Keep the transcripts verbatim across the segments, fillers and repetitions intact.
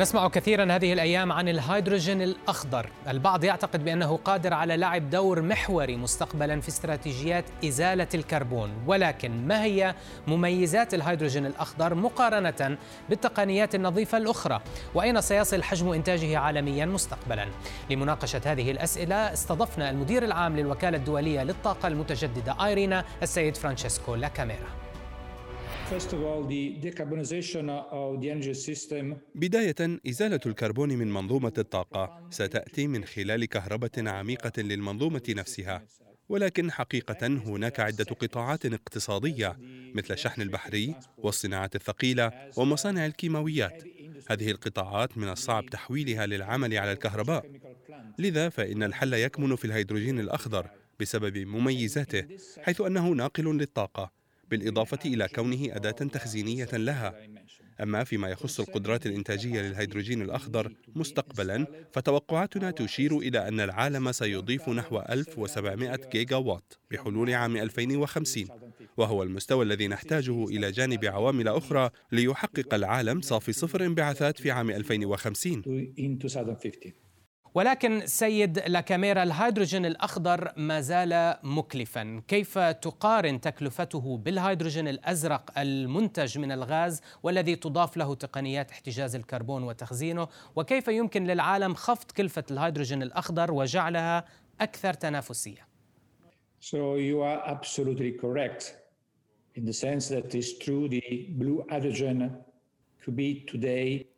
نسمع كثيراً هذه الأيام عن الهيدروجين الأخضر. البعض يعتقد بأنه قادر على لعب دور محوري مستقبلاً في استراتيجيات إزالة الكربون، ولكن ما هي مميزات الهيدروجين الأخضر مقارنة بالتقنيات النظيفة الأخرى؟ وأين سيصل حجم إنتاجه عالمياً مستقبلاً؟ لمناقشة هذه الأسئلة استضفنا المدير العام للوكالة الدولية للطاقة المتجددة آيرينا السيد فرانشيسكو لا كاميرا. بداية، إزالة الكربون من منظومة الطاقة ستأتي من خلال كهرباء عميقة للمنظومة نفسها، ولكن حقيقة هناك عدة قطاعات اقتصادية مثل الشحن البحري والصناعة الثقيلة ومصانع الكيماويات. هذه القطاعات من الصعب تحويلها للعمل على الكهرباء، لذا فإن الحل يكمن في الهيدروجين الأخضر بسبب مميزاته، حيث أنه ناقل للطاقة بالإضافة إلى كونه أداة تخزينية لها. أما فيما يخص القدرات الإنتاجية للهيدروجين الأخضر مستقبلاً، فتوقعاتنا تشير إلى أن العالم سيضيف نحو ألف وسبعمائة جيجا وات بحلول عام ألفين وخمسين، وهو المستوى الذي نحتاجه إلى جانب عوامل أخرى ليحقق العالم صافي صفر انبعاثات في عام ألفين وخمسين. ولكن سيد لا كاميرا، الهيدروجين الأخضر ما زال مكلفاً. كيف تقارن تكلفته بالهيدروجين الأزرق المنتج من الغاز والذي تضاف له تقنيات احتجاز الكربون وتخزينه؟ وكيف يمكن للعالم خفض كلفة الهيدروجين الأخضر وجعلها أكثر تنافسية؟ So you are absolutely correct in the sense that is true the blue hydrogen.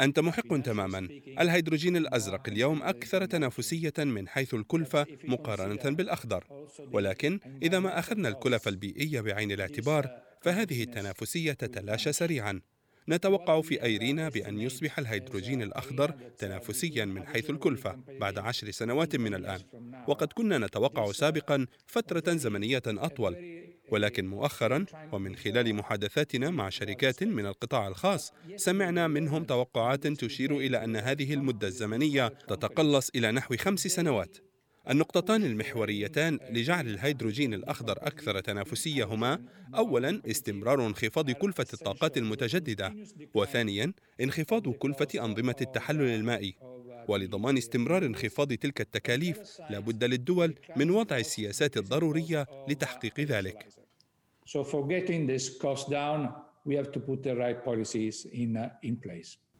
أنت محق تماماً. الهيدروجين الأزرق اليوم أكثر تنافسية من حيث الكلفة مقارنة بالأخضر، ولكن إذا ما أخذنا الكلفة البيئية بعين الاعتبار فهذه التنافسية تتلاشى سريعاً. نتوقع في آيرينا بأن يصبح الهيدروجين الأخضر تنافسياً من حيث الكلفة بعد عشر سنوات من الآن، وقد كنا نتوقع سابقاً فترة زمنية أطول، ولكن مؤخراً ومن خلال محادثاتنا مع شركات من القطاع الخاص سمعنا منهم توقعات تشير إلى أن هذه المدة الزمنية تتقلص إلى نحو خمس سنوات. النقطتان المحوريتان لجعل الهيدروجين الأخضر أكثر تنافسية هما: أولاً استمرار انخفاض كلفة الطاقات المتجددة، وثانياً انخفاض كلفة أنظمة التحلل المائي. ولضمان استمرار انخفاض تلك التكاليف لا بد للدول من وضع السياسات الضرورية لتحقيق ذلك.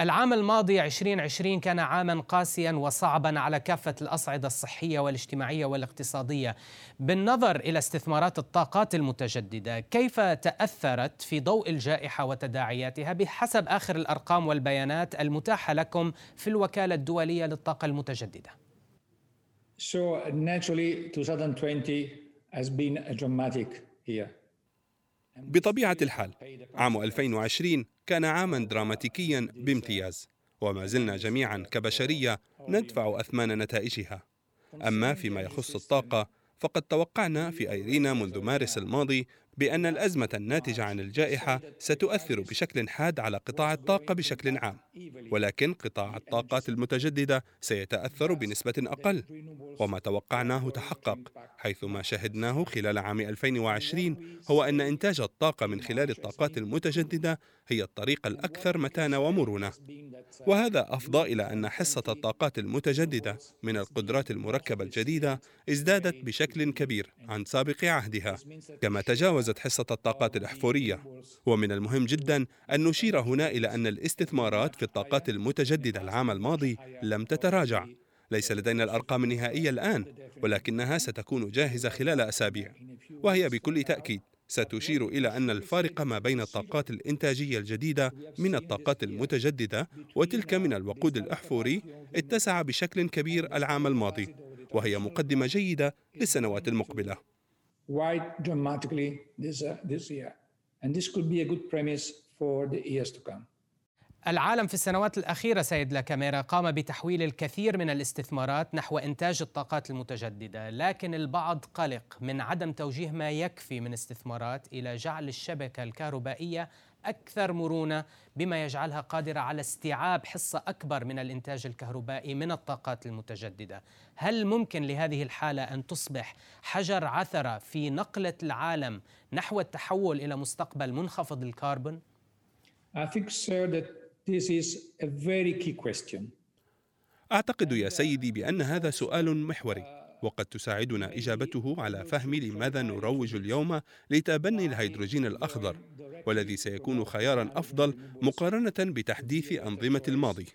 العام الماضي عشرين عشرين كان عاماً قاسياً وصعباً على كافة الأصعدة الصحية والاجتماعية والاقتصادية. بالنظر إلى استثمارات الطاقات المتجددة، كيف تأثرت في ضوء الجائحة وتداعياتها بحسب آخر الأرقام والبيانات المتاحة لكم في الوكالة الدولية للطاقة المتجددة؟ So naturally twenty twenty has been a dramatic year. بطبيعة الحال عام ألفين وعشرين كان عاماً دراماتيكياً بامتياز، وما زلنا جميعاً كبشرية ندفع أثمان نتائجها. أما فيما يخص الطاقة، فقد توقعنا في آيرينا منذ مارس الماضي بأن الأزمة الناتجة عن الجائحة ستؤثر بشكل حاد على قطاع الطاقة بشكل عام، ولكن قطاع الطاقات المتجددة سيتأثر بنسبة أقل، وما توقعناه تحقق، حيث ما شهدناه خلال عام ألفين وعشرين هو أن إنتاج الطاقة من خلال الطاقات المتجددة هي الطريقة الأكثر متانة ومرونة، وهذا أفضى إلى أن حصة الطاقات المتجددة من القدرات المركبة الجديدة ازدادت بشكل كبير عن سابق عهدها، كما تجاوز حصة الطاقات الأحفورية. ومن المهم جدا أن نشير هنا إلى أن الاستثمارات في الطاقات المتجددة العام الماضي لم تتراجع. ليس لدينا الأرقام النهائية الآن، ولكنها ستكون جاهزة خلال أسابيع، وهي بكل تأكيد ستشير إلى أن الفارق ما بين الطاقات الإنتاجية الجديدة من الطاقات المتجددة وتلك من الوقود الأحفوري اتسع بشكل كبير العام الماضي، وهي مقدمة جيدة للسنوات المقبلة. Quite dramatically this uh, this year, and this could be a good premise for the years to come. العالم في السنوات الأخيرة سيد لا كاميرا قام بتحويل الكثير من الاستثمارات نحو إنتاج الطاقات المتجددة، لكن البعض قلق من عدم توجيه ما يكفي من استثمارات إلى جعل الشبكة الكهربائية أكثر مرونة، بما يجعلها قادرة على استيعاب حصة أكبر من الإنتاج الكهربائي من الطاقات المتجددة. هل ممكن لهذه الحالة أن تصبح حجر عثرة في نقلة العالم نحو التحول إلى مستقبل منخفض الكربون؟ I think, sir, that This is a very key question. أعتقد يا سيدي بأن هذا سؤال محوري، وقد تساعدنا إجابته على فهم لماذا نروج اليوم لتبني الهيدروجين الأخضر، والذي سيكون خياراً أفضل مقارنة بتحديث أنظمة الماضي.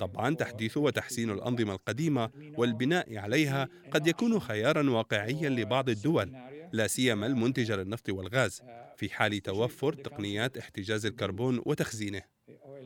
طبعاً تحديث وتحسين الأنظمة القديمة والبناء عليها قد يكون خياراً واقعياً لبعض الدول، لا سيما المنتجة للنفط والغاز، في حال توفر تقنيات احتجاز الكربون وتخزينه.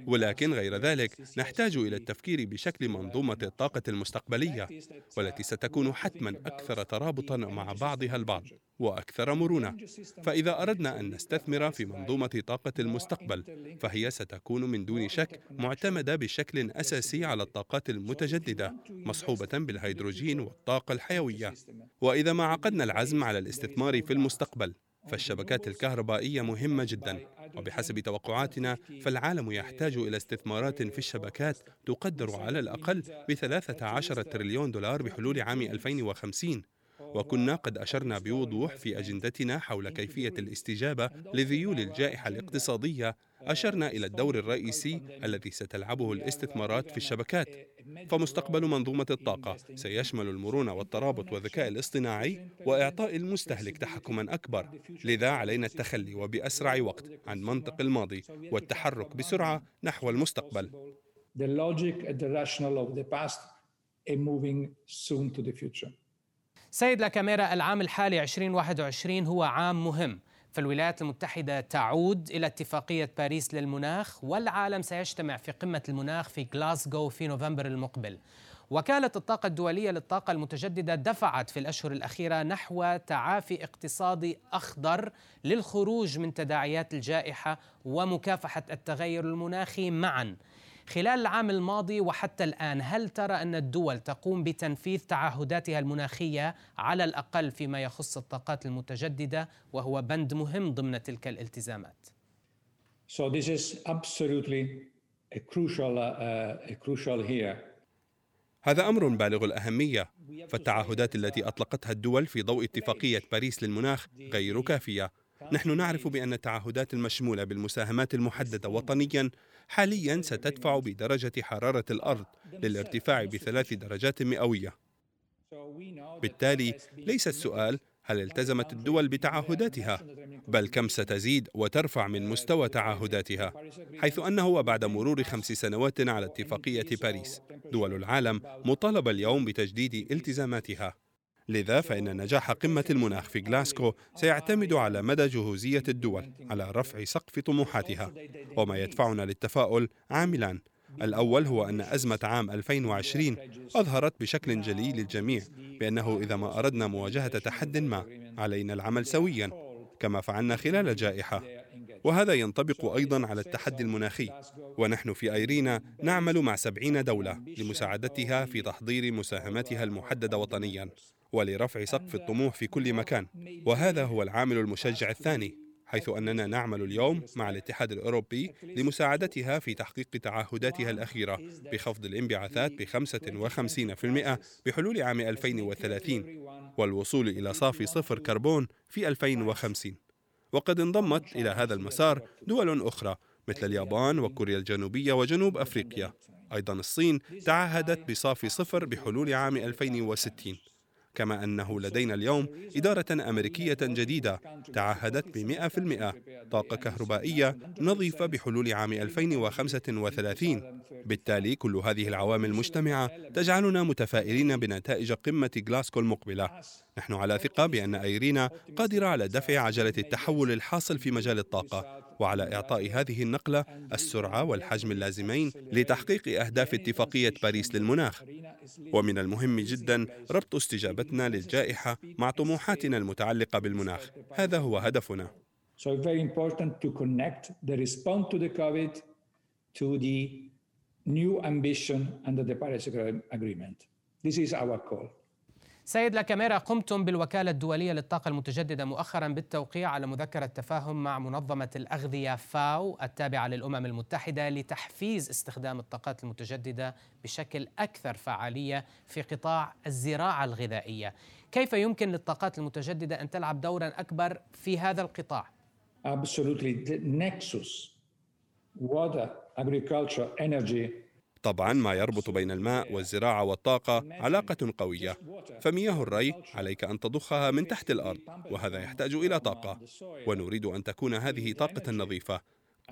ولكن غير ذلك نحتاج إلى التفكير بشكل منظومة الطاقة المستقبلية، والتي ستكون حتماً أكثر ترابطاً مع بعضها البعض وأكثر مرونة. فإذا أردنا أن نستثمر في منظومة طاقة المستقبل، فهي ستكون من دون شك معتمدة بشكل أساسي على الطاقات المتجددة، مصحوبة بالهيدروجين والطاقة الحيوية. وإذا ما عقدنا العزم على الاستثمار في المستقبل، فالشبكات الكهربائية مهمة جداً، وبحسب توقعاتنا فالعالم يحتاج إلى استثمارات في الشبكات تقدر على الأقل بثلاثة عشر تريليون دولار بحلول عام ألفين وخمسين. وكنا قد أشرنا بوضوح في أجندتنا حول كيفية الاستجابة لذيول الجائحة الاقتصادية، أشرنا إلى الدور الرئيسي الذي ستلعبه الاستثمارات في الشبكات. فمستقبل منظومة الطاقة سيشمل المرونة والترابط والذكاء الاصطناعي وإعطاء المستهلك تحكماً أكبر. لذا علينا التخلي وبأسرع وقت عن منطق الماضي والتحرك بسرعة نحو المستقبل. سيد لا كاميرا، العام الحالي عشرين واحد وعشرين هو عام مهم. فالولايات المتحدة تعود إلى اتفاقية باريس للمناخ، والعالم سيجتمع في قمة المناخ في غلاسكو في نوفمبر المقبل. وكالة الطاقة الدولية للطاقة المتجددة دفعت في الأشهر الأخيرة نحو تعافي اقتصادي أخضر للخروج من تداعيات الجائحة ومكافحة التغير المناخي معاً. خلال العام الماضي وحتى الآن، هل ترى أن الدول تقوم بتنفيذ تعهداتها المناخية على الأقل فيما يخص الطاقات المتجددة، وهو بند مهم ضمن تلك الالتزامات؟ So this is absolutely a crucial, uh, a crucial here. هذا أمر بالغ الأهمية، فالتعهدات التي أطلقتها الدول في ضوء اتفاقية باريس للمناخ غير كافية. نحن نعرف بأن التعهدات المشمولة بالمساهمات المحددة وطنياً حالياً ستدفع بدرجة حرارة الأرض للارتفاع بثلاث درجات مئوية. بالتالي ليس السؤال هل التزمت الدول بتعهداتها، بل كم ستزيد وترفع من مستوى تعهداتها، حيث أنه وبعد مرور خمس سنوات على اتفاقية باريس، دول العالم مطالبة اليوم بتجديد التزاماتها. لذا فإن نجاح قمة المناخ في غلاسكو سيعتمد على مدى جهوزية الدول على رفع سقف طموحاتها، وما يدفعنا للتفاؤل عاملان. الأول هو أن أزمة عام ألفين وعشرين أظهرت بشكل جلي للجميع بأنه إذا ما أردنا مواجهة تحد ما علينا العمل سوياً كما فعلنا خلال الجائحة، وهذا ينطبق أيضاً على التحدي المناخي. ونحن في آيرينا نعمل مع سبعين دولة لمساعدتها في تحضير مساهماتها المحددة وطنياً ولرفع سقف الطموح في كل مكان، وهذا هو العامل المشجع الثاني، حيث أننا نعمل اليوم مع الاتحاد الأوروبي لمساعدتها في تحقيق تعهداتها الأخيرة بخفض الانبعاثات بخمسة وخمسين بالمئة بحلول عام ألفين وثلاثين والوصول إلى صافي صفر كربون في ألفين وخمسين. وقد انضمت إلى هذا المسار دول أخرى مثل اليابان وكوريا الجنوبية وجنوب أفريقيا. أيضا الصين تعهدت بصافي صفر بحلول عام ألفين وستين. كما أنه لدينا اليوم إدارة أمريكية جديدة تعهدت بمئة في المئة طاقة كهربائية نظيفة بحلول عام ألفين وخمسة وثلاثين. بالتالي كل هذه العوامل المجتمعة تجعلنا متفائلين بنتائج قمة غلاسكو المقبلة. نحن على ثقة بأن آيرينا قادرة على دفع عجلة التحول الحاصل في مجال الطاقة، وعلى إعطاء هذه النقلة السرعة والحجم اللازمين لتحقيق أهداف اتفاقية باريس للمناخ. ومن المهم جدا ربط استجابتنا للجائحة مع طموحاتنا المتعلقة بالمناخ، هذا هو هدفنا. to the new ambition under the Paris Agreement. This is our call. سيد لا كاميرا، قمتم بالوكالة الدولية للطاقة المتجددة مؤخرا بالتوقيع على مذكرة تفاهم مع منظمة الأغذية فاو التابعة للأمم المتحدة لتحفيز استخدام الطاقات المتجددة بشكل أكثر فعالية في قطاع الزراعة الغذائية. كيف يمكن للطاقات المتجددة أن تلعب دورا أكبر في هذا القطاع؟ Absolutely. The nexus. Water, agriculture, energy. طبعا ما يربط بين الماء والزراعة والطاقة علاقة قوية، فمياه الري عليك أن تضخها من تحت الأرض، وهذا يحتاج إلى طاقة، ونريد أن تكون هذه طاقة نظيفة،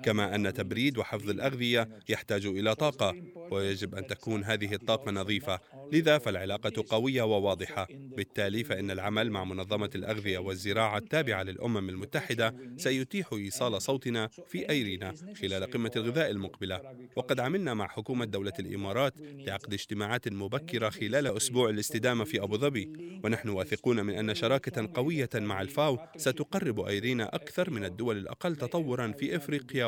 كما أن تبريد وحفظ الأغذية يحتاج إلى طاقة، ويجب أن تكون هذه الطاقة نظيفة، لذا فالعلاقة قوية وواضحة. بالتالي فإن العمل مع منظمة الأغذية والزراعة التابعة للأمم المتحدة سيتيح إيصال صوتنا في آيرينا خلال قمة الغذاء المقبلة، وقد عملنا مع حكومة دولة الإمارات لعقد اجتماعات مبكرة خلال أسبوع الاستدامة في أبوظبي، ونحن واثقون من أن شراكة قوية مع الفاو ستقرب آيرينا أكثر من الدول الأقل تطورا في إفريقيا